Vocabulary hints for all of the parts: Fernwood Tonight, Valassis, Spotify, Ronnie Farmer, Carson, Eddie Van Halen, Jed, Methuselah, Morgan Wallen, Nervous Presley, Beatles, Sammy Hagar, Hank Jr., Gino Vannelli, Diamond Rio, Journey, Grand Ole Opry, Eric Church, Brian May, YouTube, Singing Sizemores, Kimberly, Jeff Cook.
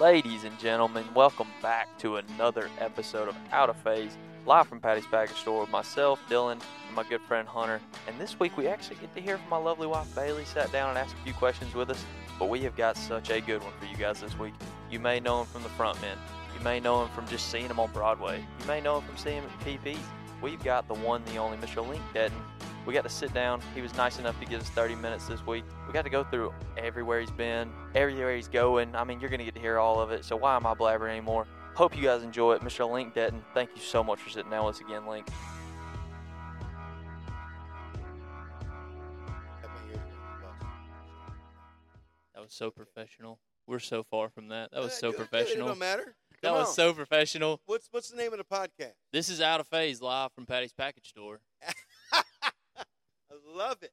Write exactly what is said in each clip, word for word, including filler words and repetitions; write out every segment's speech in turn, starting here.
Ladies and gentlemen, welcome back to another episode of Out of Phase, live from Patty's Package Store with myself, Dylan, and my good friend Hunter. And this week we actually get to hear from my lovely wife Bailey, sat down and asked a few questions with us, but we have got such a good one for you guys this week. You may know him from the front men, you may know him from just seeing him on Broadway, you may know him from seeing him at P P's. We've got the one, the only, Mister Link Detten. We got to sit down. He was nice enough to give us thirty minutes this week. We got to go through everywhere he's been, everywhere he's going. I mean, you're going to get to hear all of it, so why am I blabbering anymore? Hope you guys enjoy it. Mister Link Detten, thank you so much for sitting down with us again, Link. That was so professional. We're so far from that. That was so professional. It don't matter. That Come was on. so professional. What's what's the name of the podcast? This is Out of Phase, live from Patty's Package Store. I love it.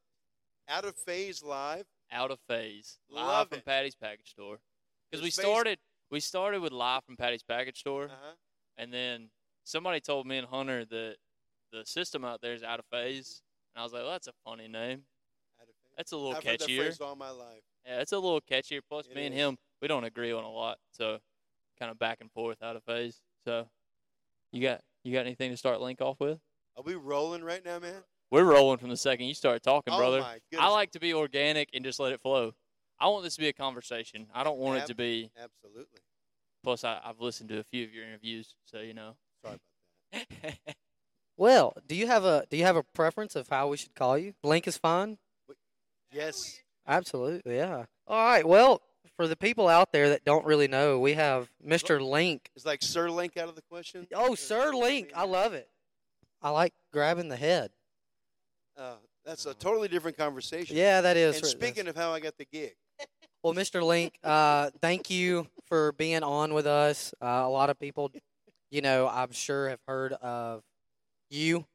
Out of Phase live. Out of Phase. Live love from it. Patty's Package Store. Because we phase- started we started with live from Patty's Package Store, uh-huh. and then somebody told me and Hunter that the system out there is Out of Phase, and I was like, well, that's a funny name. Out of Phase. That's a little I've catchier. I've heard that phrase all my life. Yeah, that's a little catchier. Plus, it me is. and him, we don't agree on a lot, so kind of back and forth, Out of Phase. So, you got you got anything to start Link off with? Are we rolling right now, man? We're rolling from the second you start talking, oh brother. My goodness. I like to be organic and just let it flow. I want this to be a conversation. I don't want Ab- it to be absolutely. Plus, I, I've listened to a few of your interviews, so you know. Sorry about that. Well, do you have a do you have a preference of how we should call you? Link is fine. Yes, absolutely. Yeah. All right. Well. For the people out there that don't really know, we have Mister Link. It's like Sir Link out of the question. Oh, There's Sir Link. I love it. I like grabbing the head. Uh, that's a totally different conversation. Yeah, that is. And right, speaking of how I got the gig. Well, Mister Link, uh, thank you for being on with us. Uh, a lot of people, you know, I'm sure have heard of you.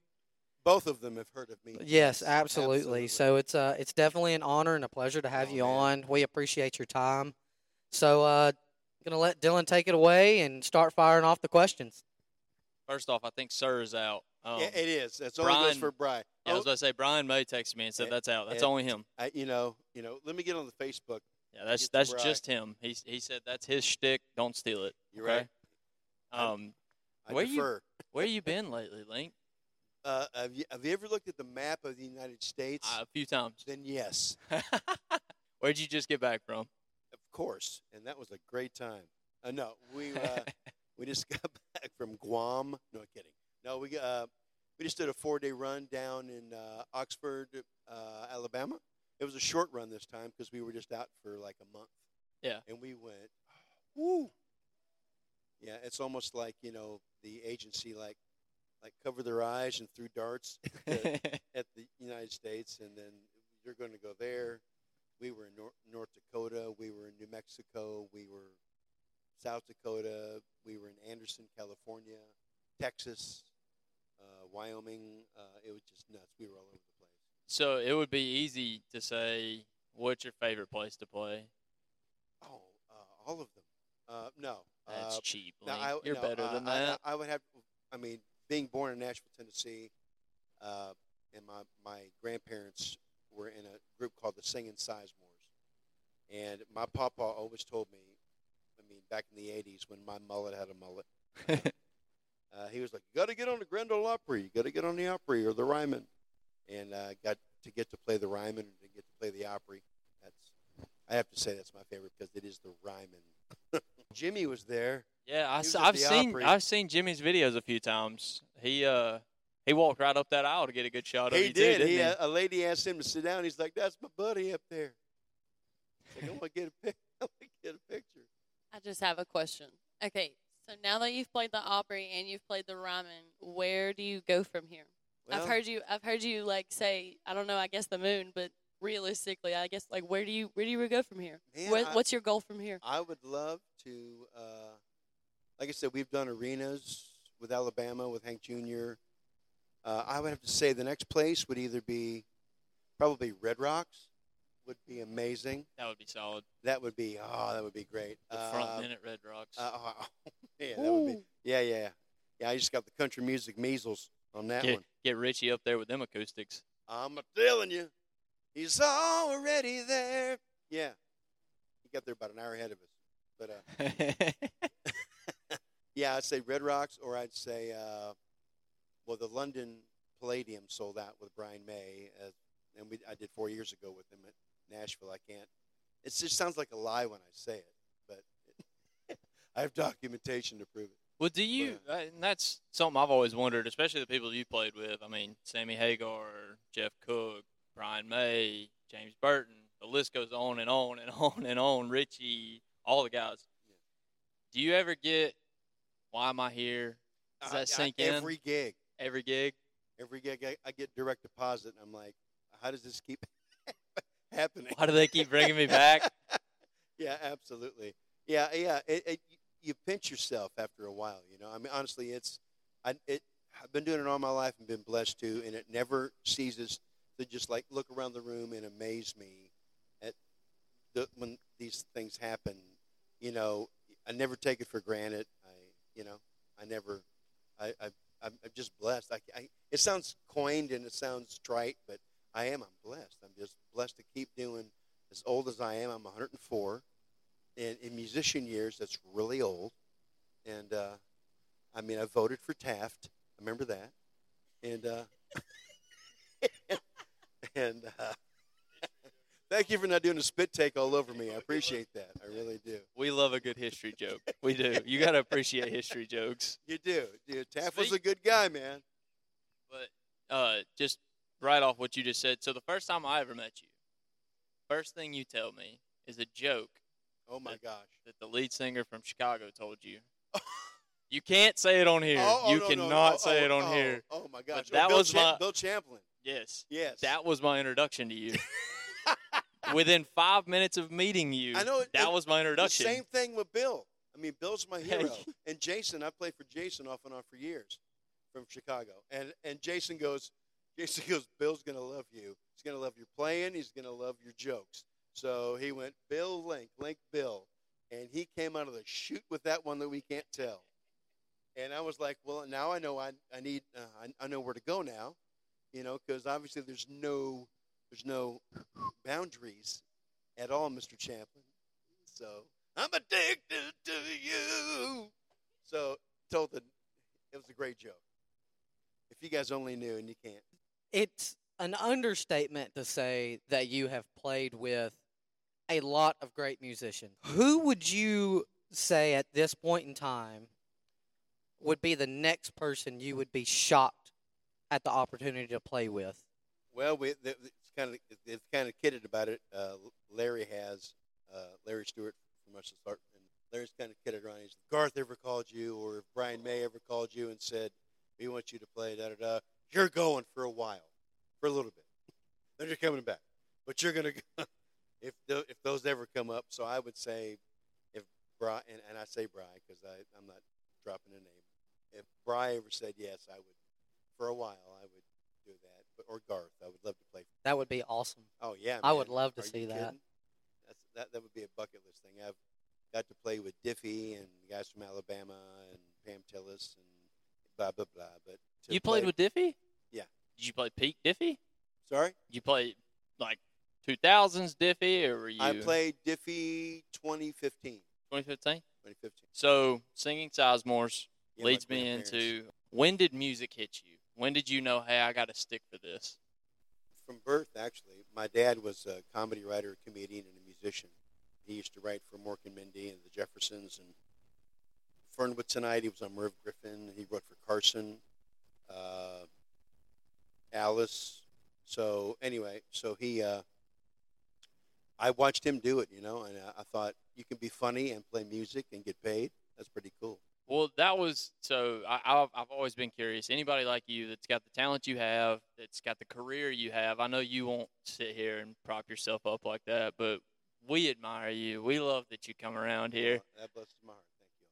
Both of them have heard of me. Yes, absolutely. absolutely. So it's uh, it's definitely an honor and a pleasure to have oh, you man. on. We appreciate your time. So uh, I'm going to let Dylan take it away and start firing off the questions. First off, I think Sir is out. Um, yeah, it is. That's Brian, only goes for Brian. Yeah, I was going to say, Brian May texted me and said and, that's out. That's only him. I, you know, you know. Let me get on the Facebook. Yeah, that's that's just him. He he said that's his shtick. Don't steal it. You're okay? right. Um, I, I where defer. You where you been lately, Link? Uh, have, you, have you ever looked at the map of the United States? Uh, a few times. Then yes. Where'd you just get back from? Of course, and that was a great time. Uh, no, we uh, we just got back from Guam. No, I'm kidding. No, we uh, we just did a four-day run down in uh, Oxford, uh, Alabama. It was a short run this time because we were just out for like a month. Yeah. And we went, woo. Yeah, it's almost like, you know, the agency, like, like cover their eyes and threw darts at the, at the United States, and then you're going to go there. We were in North, North Dakota. We were in New Mexico. We were South Dakota. We were in Anderson, California, Texas, uh, Wyoming. Uh, it was just nuts. We were all over the place. So it would be easy to say, what's your favorite place to play? Oh, uh, all of them. Uh, no. That's uh, cheap. Now I, you're no, better uh, than that. I, I would have, I mean, being born in Nashville, Tennessee, uh, and my, my grandparents were in a group called the Singing Sizemores. And my papa always told me, I mean, back in the eighties when my mullet had a mullet, uh, uh, he was like, you got to get on the Grand Ole Opry. You got to get on the Opry or the Ryman. And I uh, got to get to play the Ryman and to get to play the Opry. That's, I have to say that's my favorite because it is the Ryman. Jimmy was there. Yeah, I, I've seen Opry. I've seen Jimmy's videos a few times. He uh he walked right up that aisle to get a good shot of you. He did. Too, didn't he, he? A lady asked him to sit down. He's like, "That's my buddy up there." Like, I want to get a pic. I want to get a picture. I just have a question. Okay, so now that you've played the Opry and you've played the Ryman, where do you go from here? Well, I've heard you. I've heard you like say, I don't know. I guess the moon, but realistically, I guess like where do you where do you go from here? Man, where, I, what's your goal from here? I would love to. Uh, Like I said, we've done arenas with Alabama, with Hank Junior Uh, I would have to say the next place would either be probably Red Rocks would be amazing. That would be solid. That would be, oh, that would be great. The front uh, men at Red Rocks. Uh, oh, oh, yeah, that would be, yeah, yeah. Yeah, I just got the country music measles on that get, one. Get Richie up there with them acoustics. I'm telling you, he's already there. Yeah. He got there about an hour ahead of us. But uh, yeah, I'd say Red Rocks, or I'd say, uh, well, the London Palladium sold out with Brian May, uh, and we I did four years ago with him at Nashville. I can't. It just sounds like a lie when I say it, but it, I have documentation to prove it. Well, do you, but, uh, and that's something I've always wondered, especially the people you played with. I mean, Sammy Hagar, Jeff Cook, Brian May, James Burton, the list goes on and on and on and on, Richie, all the guys. Yeah. Do you ever get, why am I here? Does that I, sink I, in? Every gig. Every gig? Every gig, I, I get direct deposit, and I'm like, how does this keep happening? Why do they keep bringing me back? Yeah, absolutely. Yeah, yeah. It, it, you pinch yourself after a while, you know. I mean, honestly, it's I, it, I've been doing it all my life and been blessed to, and it never ceases to just, like, look around the room and amaze me at the, when these things happen. You know, I never take it for granted. I, you know, I never I, – I, I'm just blessed. I, I, it sounds coined and it sounds trite, but I am. I'm blessed. I'm just blessed to keep doing as old as I am. I'm one hundred and four. And in musician years, that's really old. And, uh, I mean, I voted for Taft. I remember that. And, uh, and uh, thank you for not doing a spit take all over me. I appreciate that. I really do. We love a good history joke. We do. You got to appreciate history jokes. You do. Dude, Taft was a good guy, man. But uh, just right off what you just said, so the first time I ever met you, first thing you tell me is a joke. Oh, my that, gosh. That the lead singer from Chicago told you. You can't say it on here. Oh, oh, you no, cannot no, no. say oh, it on oh, here. Oh, my gosh. But that Bill was Cham- my, Bill Champlin. Yes. Yes. That was my introduction to you. Within five minutes of meeting you, I know, that it, was my introduction. Same thing with Bill. I mean, Bill's my hero. And Jason, I played for Jason off and on for years from Chicago. And and Jason goes, Jason goes, Bill's going to love you. He's going to love your playing. He's going to love your jokes. So he went, Bill, Link, Link, Bill. And he came out of the chute with that one that we can't tell. And I was like, well, now I know I, I need, uh, I, I know where to go now, you know, because obviously there's no, there's no boundaries at all, Mister Champlin. So I'm addicted to you. So told the, it was a great joke. If you guys only knew, and you can't. It's an understatement to say that you have played with a lot of great musicians. Who would you say at this point in time would be the next person you would be shocked at the opportunity to play with? Well, we, it's kind of it's kind of kidded about it. Uh, Larry has uh, Larry Stewart from Rush's Heart, and Larry's kind of kidded around. He's if Garth ever called you, or if Brian May ever called you and said, "We want you to play," da da da. You're going for a while. For a little bit, then you're coming back, but you're gonna go if the, if those ever come up. So I would say, if Bri and, and I say Bri because I'm not dropping a name. If Bri ever said yes, I would. For a while, I would do that. But, or Garth, I would love to play. That would be awesome. Oh yeah, man. I would love to Are see that. Kidding? That's that. That would be a bucket list thing. I've got to play with Diffie and guys from Alabama and Pam Tillis and blah blah blah. But you played play, with Diffie? Yeah. Did you play peak Diffie? Sorry? You played, like, two thousands Diffie, or were you? I played Diffie twenty fifteen. twenty fifteen? twenty fifteen. So, Singing Sizemores yeah, leads me into, when did music hit you? When did you know, hey, I got to stick for this? From birth, actually. My dad was a comedy writer, a comedian, and a musician. He used to write for Mork and Mindy and The Jeffersons and Fernwood Tonight. He was on Merv Griffin. He wrote for Carson. Uh... Alice. So anyway, so he, uh, I watched him do it, you know, and I, I thought you can be funny and play music and get paid. That's pretty cool. Well, that was, so I, I've, I've always been curious. Anybody like you that's got the talent you have, that's got the career you have, I know you won't sit here and prop yourself up like that, but we admire you. We love that you come around here. Oh, that blesses my heart. Thank you.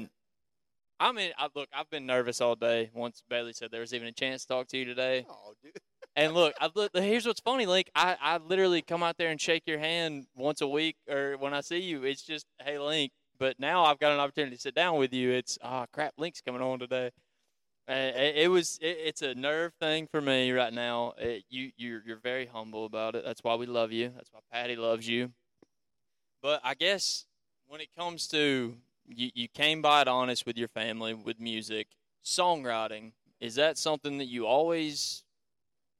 And I mean, I, look, I've been nervous all day. Once Bailey said there was even a chance to talk to you today. Oh, dude. And look, I, look here's what's funny, Link. I, I literally come out there and shake your hand once a week or when I see you. It's just, hey, Link. But now I've got an opportunity to sit down with you. It's, ah, oh, crap, Link's coming on today. Uh, it, it was, it, it's a nerve thing for me right now. It, you, you're, you're very humble about it. That's why we love you. That's why Patty loves you. But I guess when it comes to you, you came by it honest with your family, with music, songwriting, is that something that you always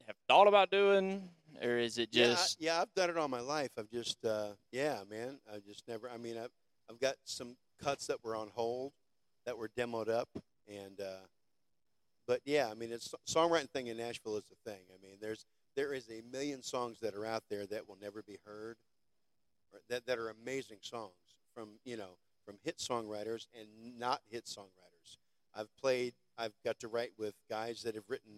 have thought about doing? Or is it just... Yeah, I, yeah I've done it all my life. I've just, uh, yeah, man, I just never... I mean, I've, I've got some cuts that were on hold that were demoed up. and uh, But, yeah, I mean, it's songwriting thing in Nashville is a thing. I mean, there's there is a million songs that are out there that will never be heard, or that, that are amazing songs from, you know, from hit songwriters and not hit songwriters. I've played... I've got to write with guys that have written,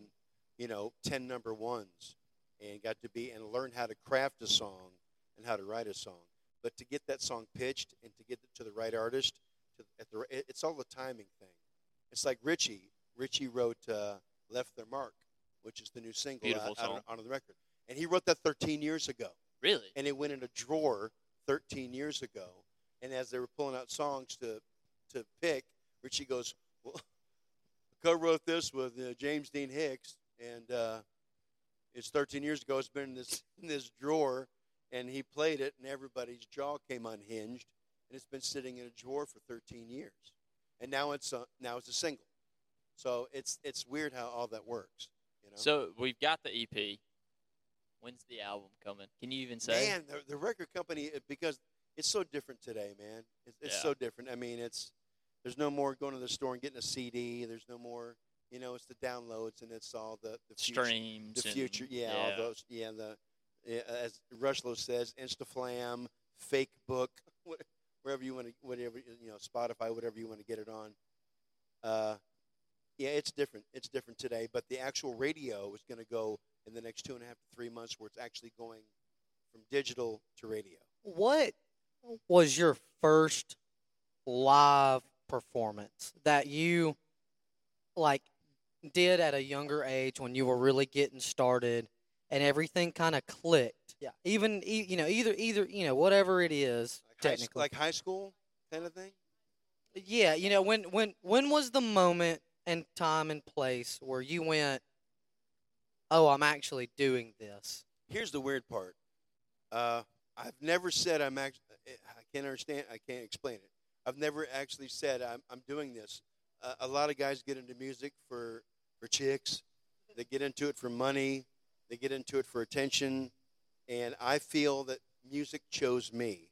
you know, ten number ones. And got to be and learn how to craft a song and how to write a song, but to get that song pitched and to get it to the right artist, to, at the it's all the timing thing. It's like Richie. Richie wrote uh, "Left Their Mark," which is the new single out, out on the record, and he wrote that thirteen years ago. Really? And it went in a drawer thirteen years ago. And as they were pulling out songs to to pick, Richie goes, "Well, I co-wrote this with uh, James Dean Hicks and." Uh, It's thirteen years ago. It's been in this in this drawer, and he played it, and everybody's jaw came unhinged, and it's been sitting in a drawer for thirteen years, and now it's a, now it's a single. So it's it's weird how all that works, you know. So we've got the E P. When's the album coming? Can you even say? Man, the, the record company, because it's so different today, man. It's, it's yeah. so different. I mean, it's there's no more going to the store and getting a C D. There's no more. You know, it's the downloads and it's all the, the future, streams, the future, and, yeah, yeah, all those, yeah, the yeah, as Rushlow says, Instaflam, fake book, wherever you want to, whatever you know, Spotify, whatever you want to get it on. Uh, yeah, it's different. It's different today, but the actual radio is going to go in the next two and a half to three months, where it's actually going from digital to radio. What was your first live performance that you like? Did at a younger age when you were really getting started and everything kind of clicked? Yeah. Even, you know, either, either you know, whatever it is, like technically. High, like high school kind of thing? Yeah. You know, when, when, when was the moment and time and place where you went, oh, I'm actually doing this? Here's the weird part. Uh, I've never said I'm actually, I can't understand, I can't explain it. I've never actually said I'm, I'm doing this. Uh, a lot of guys get into music for, for chicks. They get into it for money. They get into it for attention. And I feel that music chose me,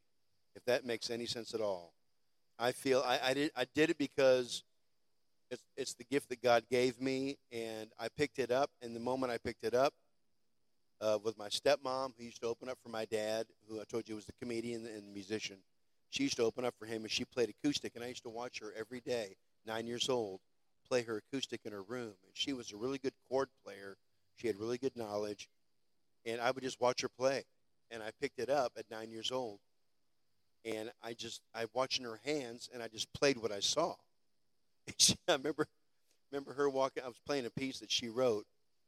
if that makes any sense at all. I feel I, I, did, I did it because it's, it's the gift that God gave me, and I picked it up. And the moment I picked it up uh, with my stepmom, who used to open up for my dad, who I told you was the comedian and the musician. She used to open up for him, and she played acoustic, and I used to watch her every day. Nine years old, play her acoustic in her room. And she was a really good chord player. She had really good knowledge. And I would just watch her play. And I picked it up at nine years old. And I just, I watched in her hands, and I just played what I saw. And she, I remember, remember her walking, I was playing a piece that she wrote,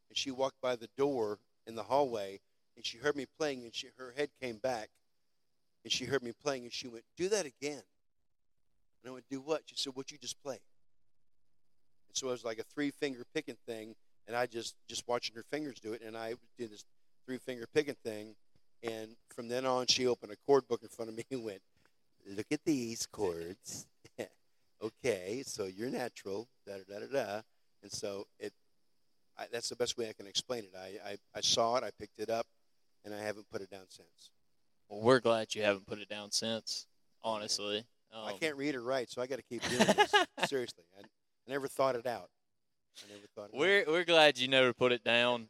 and she walked by the door in the hallway, and she heard me playing, and she, her head came back, and she heard me playing, and she went, "Do that again." And I went, "Do what?" She said, "What you just played." And so it was like a three-finger picking thing, and I just, just watching her fingers do it, and I did this three-finger picking thing, and from then on, she opened a chord book in front of me and went, "Look at these chords. Okay, so you're natural, da-da-da-da-da." And so it, I, that's the best way I can explain it. I, I, I saw it, I picked it up, and I haven't put it down since. Well, we're glad you haven't put it down since, honestly. Um, I can't read or write, so I got to keep doing this. Seriously, I, I never thought it out. I never thought it we're, out. We're glad you never put it down.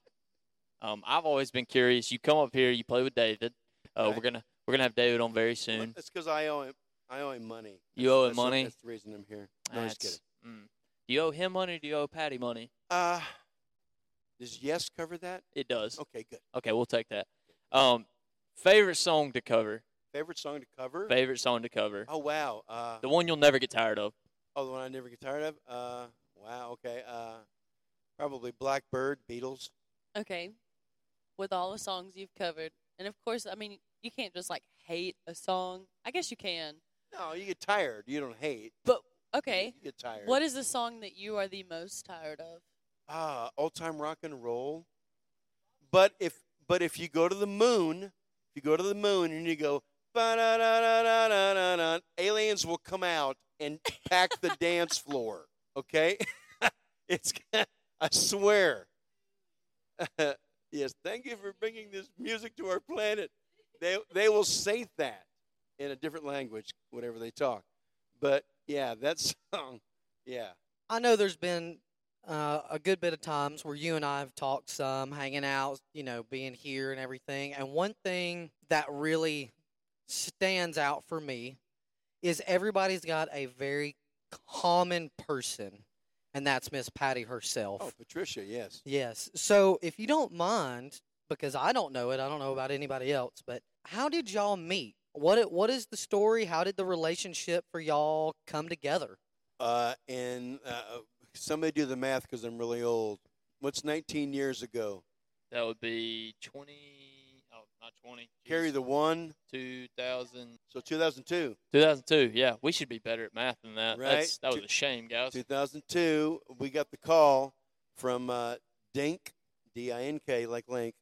Um, I've always been curious. You come up here, you play with David. Uh, right. We're gonna we're gonna have David on very soon. That's because I owe him I owe him money. You owe him that's money. That's the reason I'm here. No, that's, just kidding. Mm. Do you owe him money? Or do you owe Patty money? Uh, does Yes cover that? It does. Okay, good. Okay, we'll take that. Um, favorite song to cover. Favorite song to cover? Favorite song to cover. Oh, wow. Uh, the one you'll never get tired of. Oh, the one I never get tired of? Uh, wow, okay. Uh, probably Blackbird, Beatles. Okay. With all the songs you've covered, and of course, I mean, you can't just, like, hate a song. I guess you can. No, you get tired. You don't hate. But, okay. You get tired. What is the song that you are the most tired of? Ah, Old Time Rock and Roll. But if, but if you go to the moon, if you go to the moon and you go... ba-da-da-da-da-da-da-da, aliens will come out and pack the dance floor. Okay? It's, I swear. Yes, thank you for bringing this music to our planet. They they will say that in a different language, whatever they talk. But, yeah, that song, yeah. I know there's been uh, a good bit of times where you and I have talked some, hanging out, you know, being here and everything. And one thing that really stands out for me is everybody's got a very common person, and that's Miss Patty herself. Oh, Patricia, yes. Yes. So if you don't mind, because I don't know it, I don't know about anybody else, but how did y'all meet? What What is the story? How did the relationship for y'all come together? Uh, and uh, somebody do the math because I'm really old. What's nineteen years ago? That would be twenty. Oh, not twenty. Jeez. Carry the one. Two thousand. So two thousand two. Two thousand two. Yeah, we should be better at math than that. Right. That's, that was two, a shame, guys. Two thousand two. We got the call from uh, Dink, D I N K, like Link.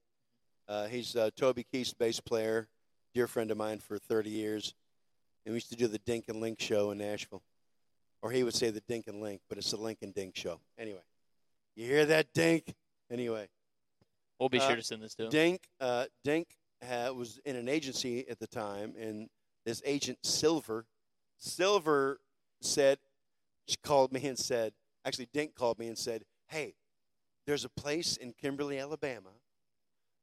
Uh, he's uh, Toby Keith's bass player, dear friend of mine for thirty years, and we used to do the Dink and Link show in Nashville. Or he would say the Dink and Link, but it's the Link and Dink show. Anyway, you hear that, Dink? Anyway. We'll be uh, sure to send this to him. Dink, uh, Dink ha- was in an agency at the time, and this agent, Silver, Silver said, she called me and said, actually Dink called me and said, hey, there's a place in Kimberly, Alabama.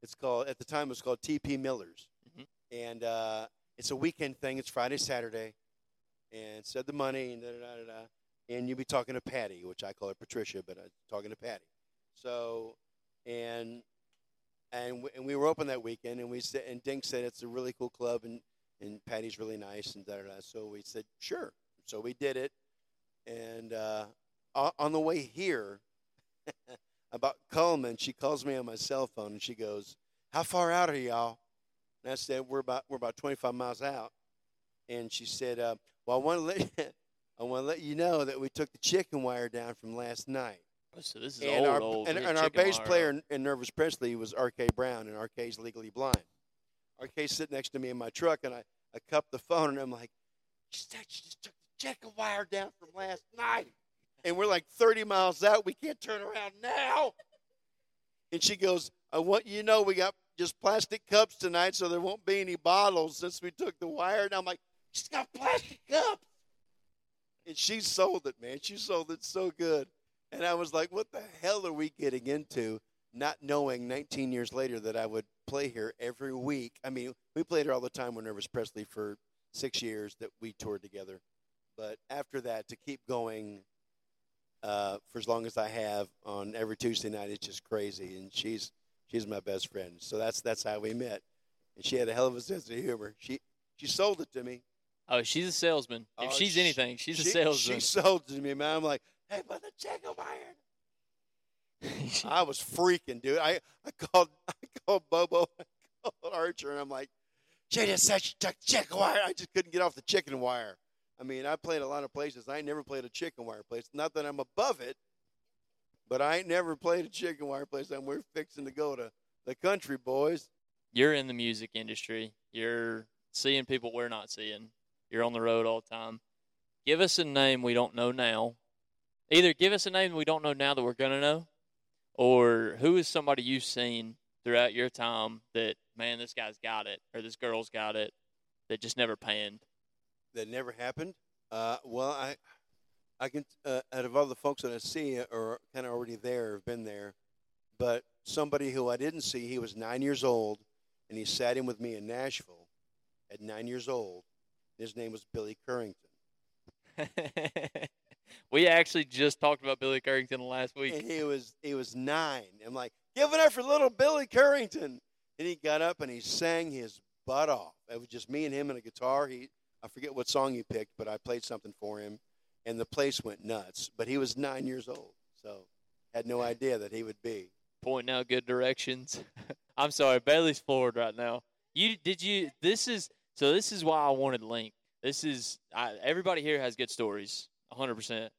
It's called, at the time it was called T P Miller's. Mm-hmm. And uh, it's a weekend thing. It's Friday, Saturday. And said the money, and da da da da. And you'll be talking to Patty, which I call her Patricia, but I'm talking to Patty. So, and and we, and we were open that weekend, and we said, and Dink said it's a really cool club, and, and Patty's really nice, and da da da. So we said sure. So we did it, and uh, on the way here, about Coleman, she calls me on my cell phone, and she goes, "How far out are y'all?" And I said, "We're about we're about twenty-five miles out," and she said. Uh, Well, I want to let you, I want to let you know that we took the chicken wire down from last night. So this is and old, our, old. And, and our bass wire. Player in Nervous Presley was R K. Brown, and R K's legally blind. R K's sitting next to me in my truck, and I, I cupped the phone, and I'm like, she said she just took the chicken wire down from last night. And we're like thirty miles out. We can't turn around now. And she goes, I want you to know we got just plastic cups tonight, so there won't be any bottles since we took the wire. And I'm like, she's got plastic cups. And she sold it, man. She sold it so good. And I was like, what the hell are we getting into, not knowing nineteen years later that I would play here every week. I mean, we played her all the time with Nervous Presley for six years that we toured together. But after that, to keep going uh, for as long as I have on every Tuesday night, it's just crazy. And she's she's my best friend. So that's that's how we met. And she had a hell of a sense of humor. She, she sold it to me. Oh, she's a salesman. If oh, she's she, anything, she's she, a salesman. She sold it to me, man. I'm like, hey, put the chicken wire. I was freaking, dude. I, I called I called Bobo. I called Archer, and I'm like, she just said she took chicken wire. I just couldn't get off the chicken wire. I mean, I played a lot of places. I ain't never played a chicken wire place. Not that I'm above it, but I ain't never played a chicken wire place. And we're fixing to go to the country, boys. You're in the music industry. You're seeing people we're not seeing. You're on the road all the time. Give us a name we don't know now. Either give us a name we don't know now that we're going to know, or who is somebody you've seen throughout your time that, man, this guy's got it, or this girl's got it, that just never panned? That never happened? Uh, well, I I can, uh, out of all the folks that I see are kind of already there, have been there, but somebody who I didn't see, he was nine years old, and he sat in with me in Nashville at nine years old. His name was Billy Currington. We actually just talked about Billy Currington last week. And he was he was nine. I'm like, give it up for little Billy Currington. And he got up and he sang his butt off. It was just me and him and a guitar. He I forget what song he picked, but I played something for him, and the place went nuts. But he was nine years old, so had no idea that he would be. Pointing out good directions. I'm sorry, Bailey's floored right now. You did you? This is. So this is why I wanted Link. This is I, everybody here has good stories, one hundred percent.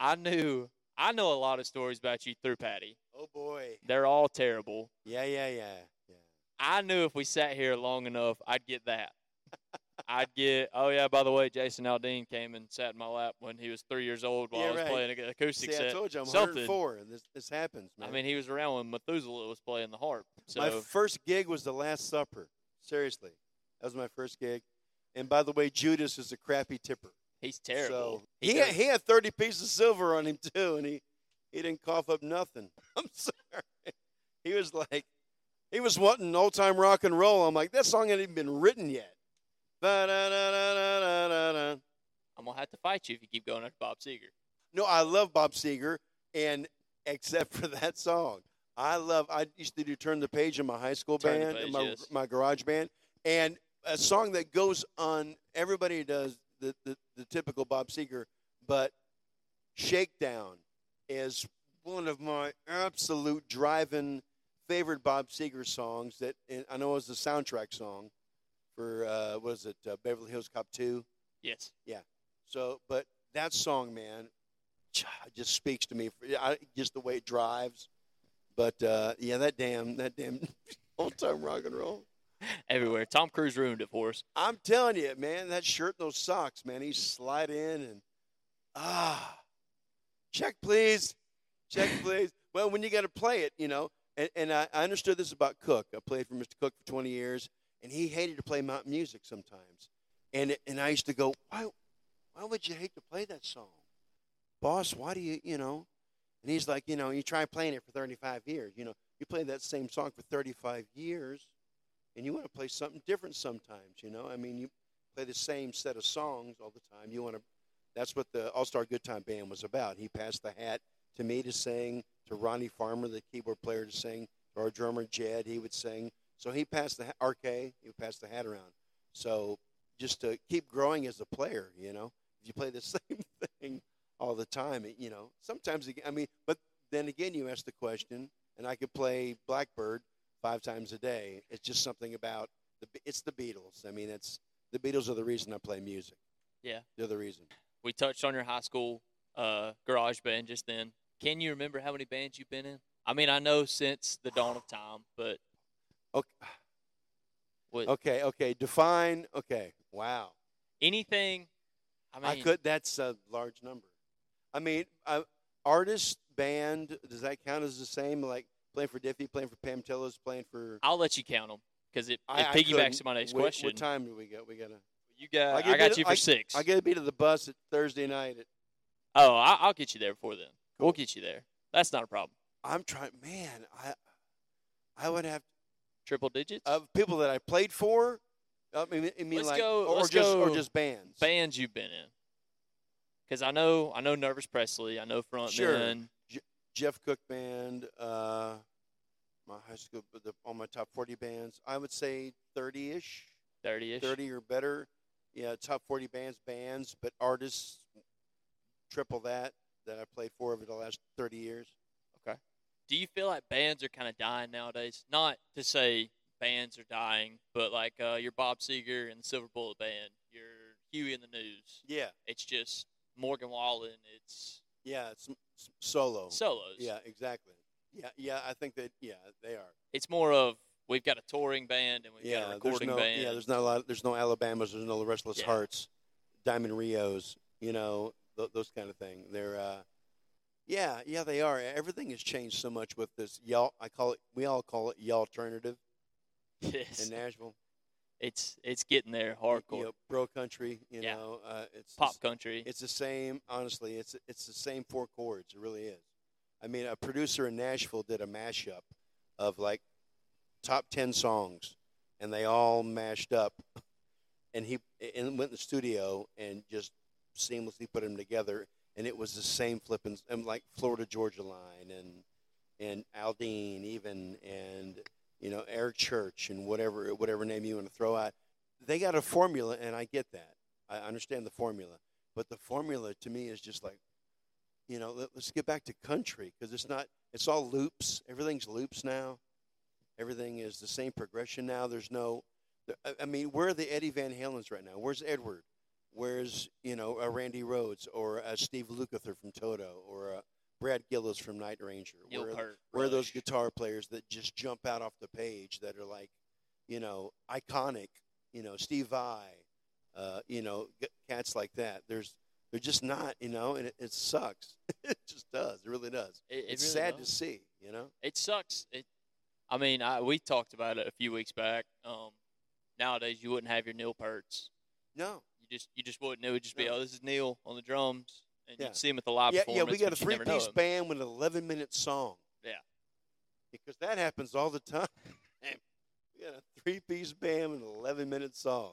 I knew I know a lot of stories about you through Patty. Oh boy, they're all terrible. Yeah, yeah, yeah, yeah. I knew if we sat here long enough, I'd get that. I'd get, oh, yeah, by the way, Jason Aldean came and sat in my lap when he was three years old while yeah, I was right. playing an acoustic See, set. I told you, I'm Something. one oh four, and this, this happens, man. I mean, he was around when Methuselah was playing the harp. So. My first gig was The Last Supper, seriously. That was my first gig. And, by the way, Judas is a crappy tipper. He's terrible. So he, he, had, he had thirty pieces of silver on him, too, and he, he didn't cough up nothing. I'm sorry. He was like, he was wanting old-time rock and roll. I'm like, that song hadn't even been written yet. Da-da-da-da-da-da-da. I'm going to have to fight you if you keep going after Bob Seger. No, I love Bob Seger, and except for that song. I love, I used to do Turn the Page in my high school Turn band, page, in my, yes. my garage band, and a song that goes on, everybody does the, the, the typical Bob Seger, but Shakedown is one of my absolute driving favorite Bob Seger songs that and I know it was the soundtrack song. For, uh, was it uh, Beverly Hills Cop two? Yes. Yeah. So, but that song, man, just speaks to me. For, I, just the way it drives. But uh, yeah, that damn, that damn old-time rock and roll. Everywhere. Tom Cruise ruined it for us. I'm telling you, man, that shirt and those socks, man. He slide in and ah, check please, check please. Well, when you got to play it, you know. And, and I, I understood this about Cook. I played for Mister Cook for twenty years. And he hated to play mountain music sometimes. And and I used to go, why why would you hate to play that song? Boss, why do you, you know? And he's like, you know, you try playing it for thirty-five years. You know, you play that same song for thirty-five years, and you want to play something different sometimes, you know? I mean, you play the same set of songs all the time. You want to, that's what the All-Star Good Time Band was about. He passed the hat to me to sing, to Ronnie Farmer, the keyboard player, to sing, to our drummer, Jed, he would sing. So he passed the – R K, he would pass the hat around. So just to keep growing as a player, you know. If you play the same thing all the time, it, you know. Sometimes – I mean, but then again, you ask the question, and I could play Blackbird five times a day. It's just something about – the. it's the Beatles. I mean, it's the Beatles are the reason I play music. Yeah. They're the reason. We touched on your high school uh, garage band just then. Can you remember how many bands you've been in? I mean, I know since the dawn of time, but – Okay. What? Okay. Okay. Define. Okay. Wow. Anything. I mean, I could. That's a large number. I mean, I, artist, band. Does that count as the same? Like playing for Diffie, playing for Pam Tillis, playing for. I'll let you count them because it, it piggybacks to my next what, question. What time do we got? We gotta. You got. I, I got you for I, six. I gotta be to the bus at Thursday night. At, oh, I, I'll get you there before then. Cool. We'll get you there. That's not a problem. I'm trying, man. I. I would have. Triple digits of uh, people that I played for. I mean, I mean let's like, go, or let's just go or just bands. Bands you've been in, because I know I know Nervous Presley. I know Frontman. Sure. Je- Jeff Cook band. Uh, my high school, the, all my top forty bands. I would say thirty-ish. thirty-ish. thirty or better. Yeah, top forty bands, bands, but artists triple that that I played for over the last thirty years. Do you feel like bands are kind of dying nowadays? Not to say bands are dying, but like uh, your Bob Seger and the Silver Bullet Band, your Huey and the News. Yeah. It's just Morgan Wallen. It's yeah, it's solo. Solos. Yeah, exactly. Yeah, yeah. I think that yeah, they are. It's more of we've got a touring band and we've yeah, got a recording no, band. Yeah, there's not a lot. Of, there's no Alabamas. There's no Restless yeah. Hearts, Diamond Rios. You know th- those kind of thing. They're. Uh, Yeah, yeah, they are. Everything has changed so much with this y'all. I call it. We all call it y'all alternative. Yes. In Nashville, it's it's getting there hardcore. You know, bro country, you yeah. know, uh, it's pop it's, country. It's the same. Honestly, it's it's the same four chords. It really is. I mean, a producer in Nashville did a mashup of like top ten songs, and they all mashed up, and he and went in the studio and just seamlessly put them together. And it was the same flipping, like Florida Georgia Line and and Aldean even and, you know, Eric Church and whatever whatever name you want to throw out. They got a formula, and I get that. I understand the formula. But the formula to me is just like, you know, let, let's get back to country because it's not – it's all loops. Everything's loops now. Everything is the same progression now. There's no – I mean, where are the Eddie Van Halens right now? Where's Edward? Where's, you know, a Randy Rhoads or a Steve Lukather from Toto or a Brad Gillis from Night Ranger? Where, Hurt, really. Where are those guitar players that just jump out off the page that are like, you know, iconic, you know, Steve Vai uh, you know, cats like that. There's they're just not, you know, and it, it sucks. It just does. It really does. It, it it's really sad does. to see, you know. It sucks. It. I mean, I, we talked about it a few weeks back. Um, nowadays, you wouldn't have your Neil Pearts. No. You just you just wouldn't. It would just be, no. oh, this is Neil on the drums. And yeah. you'd see him at the live yeah, performance. Yeah, we got a three-piece band with an eleven-minute song. Yeah. Because that happens all the time. We got a three-piece band with an eleven-minute song.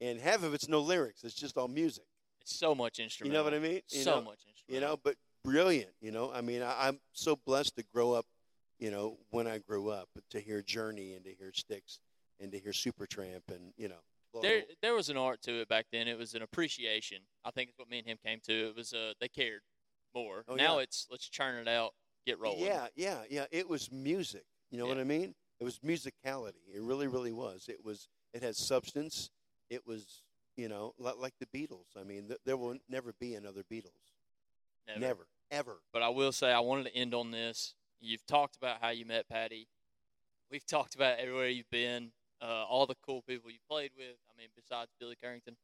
And half of it's no lyrics. It's just all music. It's so much instrumental. You know what I mean? You so know, much instrumental. You know, but brilliant, you know. I mean, I, I'm so blessed to grow up, you know, when I grew up, to hear Journey and to hear Styx and to hear Supertramp and, you know. There, there was an art to it back then. It was an appreciation. I think that's what me and him came to. It was uh, they cared more. Oh, now yeah. it's let's churn it out, get rolling. Yeah, yeah, yeah. It was music. You know yeah. what I mean? It was musicality. It really, really was. It was. It had substance. It was, you know, like the Beatles. I mean, th there will never be another Beatles. Never. Never, ever. But I will say I wanted to end on this. You've talked about how you met Patty. We've talked about everywhere you've been. Uh, all the cool people you played with. I mean, besides Billy Currington.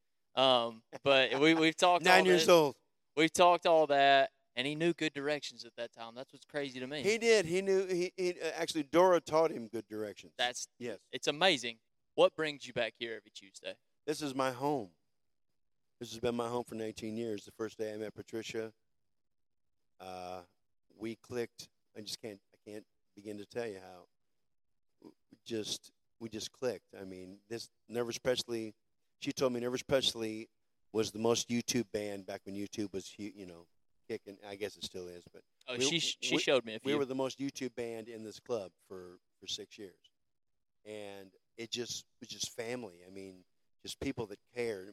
Um, but we, we've talked Nine all years that. old. We've talked all that, and he knew good directions at that time. That's what's crazy to me. He did. He knew. He, he Actually, Dora taught him good directions. That's yes. It's amazing. What brings you back here every Tuesday? This is my home. This has been my home for nineteen years. The first day I met Patricia, uh, we clicked. I just can't. I can't begin to tell you how. Just. We just clicked. I mean, this Nervous Presley, she told me Nervous Presley was the most YouTube band back when YouTube was, you know, kicking. I guess it still is. But oh, we, she she we, showed me a few. We were the most YouTube band in this club for, for six years. And it just was just family. I mean, just people that cared.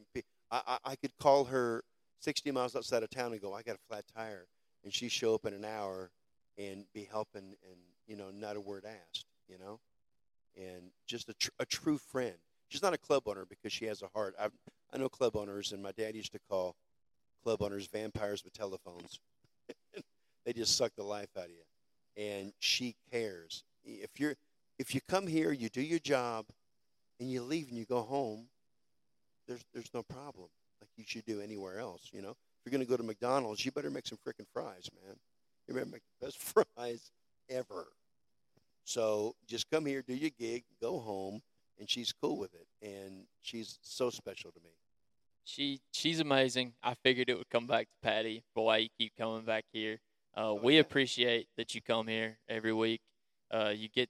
I, I, I could call her sixty miles outside of town and go, I got a flat tire. And she'd show up in an hour and be helping and, you know, not a word asked, you know. And just a, tr a true friend. She's not a club owner because she has a heart. I've, I know club owners, and my dad used to call club owners vampires with telephones. They just suck the life out of you. And she cares. If you're, if you come here, you do your job, and you leave and you go home, there's there's no problem like you should do anywhere else. You know, if you're gonna go to McDonald's, you better make some frickin' fries, man. You better make the best fries ever. So just come here, do your gig, go home, and she's cool with it. And she's so special to me. She She's amazing. I figured it would come back to Patty for why you keep coming back here. Uh, oh, we yeah. appreciate that you come here every week. Uh, you get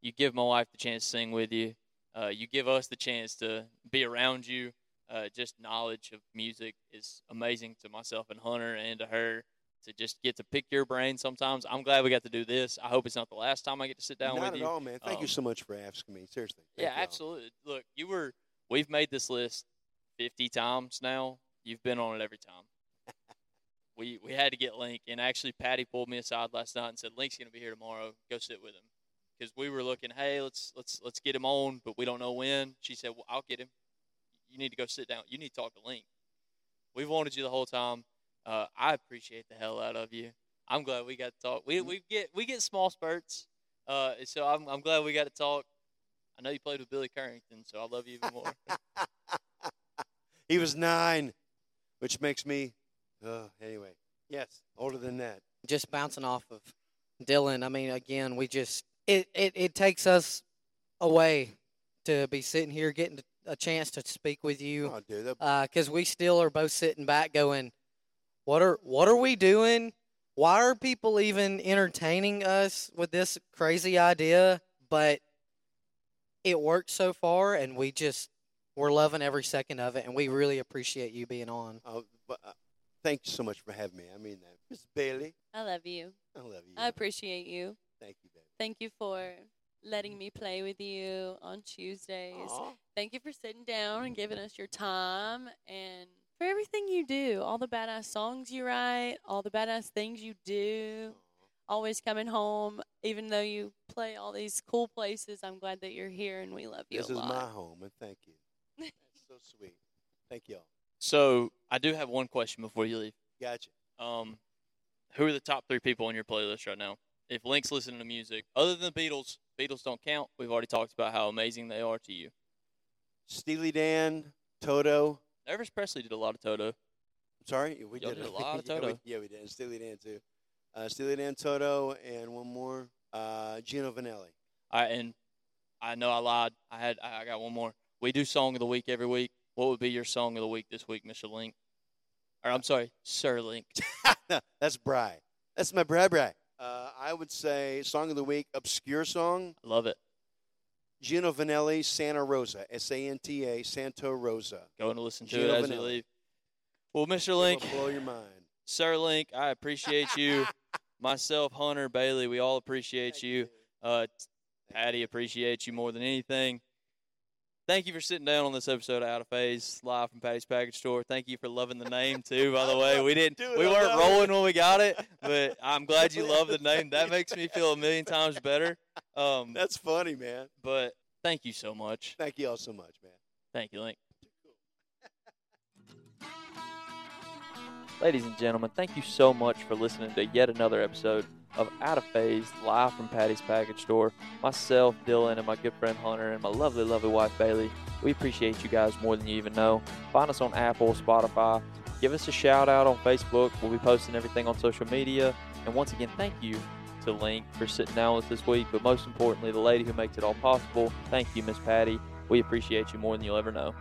you give my wife the chance to sing with you. Uh, you give us the chance to be around you. Uh, just knowledge of music is amazing to myself and Hunter and to her. To just get to pick your brain sometimes. I'm glad we got to do this. I hope it's not the last time I get to sit down not with you. Not at all, man. Thank um, you so much for asking me. Seriously. Yeah, absolutely. All. Look, you were. We've made this list fifty times now. You've been on it every time. we we had to get Link, and actually Patty pulled me aside last night and said, "Link's going to be here tomorrow. Go sit with him," because we were looking. Hey, let's let's let's get him on, but we don't know when. She said, "Well, I'll get him. You need to go sit down. You need to talk to Link. We've wanted you the whole time." Uh, I appreciate the hell out of you. I'm glad we got to talk. We we get we get small spurts, uh, so I'm I'm glad we got to talk. I know you played with Billy Currington, so I love you even more. He was nine, which makes me, uh, anyway, yes, older than that. Just bouncing off of Dylan. I mean, again, we just it it, it takes us away to be sitting here getting a chance to speak with you. Oh, dude, because uh, we still are both sitting back going, What are what are we doing? Why are people even entertaining us with this crazy idea? But it worked so far, and we just we're loving every second of it, and we really appreciate you being on. Oh, but, uh, thank you so much for having me. I mean that, Miss Bailey. I love you. I love you. I appreciate you. Thank you, baby. Thank you for letting me play with you on Tuesdays. Aww. Thank you for sitting down and giving us your time and. For everything you do, all the badass songs you write, all the badass things you do, always coming home, even though you play all these cool places, I'm glad that you're here and we love you a lot. This is my home, and thank you. That's so sweet. Thank y'all. So I do have one question before you leave. Gotcha. Um, who are the top three people on your playlist right now? If Link's listening to music, other than the Beatles, Beatles don't count. We've already talked about how amazing they are to you. Steely Dan, Toto. Nervous Presley did a lot of Toto. I'm sorry? We did, did a lot of Toto. Yeah, we, yeah, we did. And Steely Dan, too. Uh, Steely Dan, Toto, and one more, uh, Gino Vannelli. All right, and I know I lied. I had I got one more. We do Song of the Week every week. What would be your Song of the Week this week, Mister Link? Or I'm sorry, Sir Link. No, that's Bri. That's my Bri Bri. Uh, I would say Song of the Week, obscure song. I love it. Gino Vannelli, Santa Rosa, S A N T A, Santa Rosa. Going to listen to Gino it as Vannelli. We leave. Well, Mister Link. It'll blow your mind. Sir Link, I appreciate you. Myself, Hunter, Bailey, we all appreciate Thank you. you. Uh, Patty, appreciate you more than anything. Thank you for sitting down on this episode of Out of Phase, live from Patty's Package Store. Thank you for loving the name, too, by the way. We didn't, we weren't rolling when we got it, but I'm glad you love the name. That makes me feel a million times better. Um, That's funny, man. But thank you so much. Thank you all so much, man. Thank you, Link. Ladies and gentlemen, thank you so much for listening to yet another episode of Out of Phase, live from Patty's Package Store. Myself, Dylan, and my good friend Hunter, and my lovely, lovely wife, Bailey. We appreciate you guys more than you even know. Find us on Apple, Spotify. Give us a shout-out on Facebook. We'll be posting everything on social media. And once again, thank you to Link for sitting down with us this week, but most importantly, the lady who makes it all possible. Thank you, Miss Patty. We appreciate you more than you'll ever know.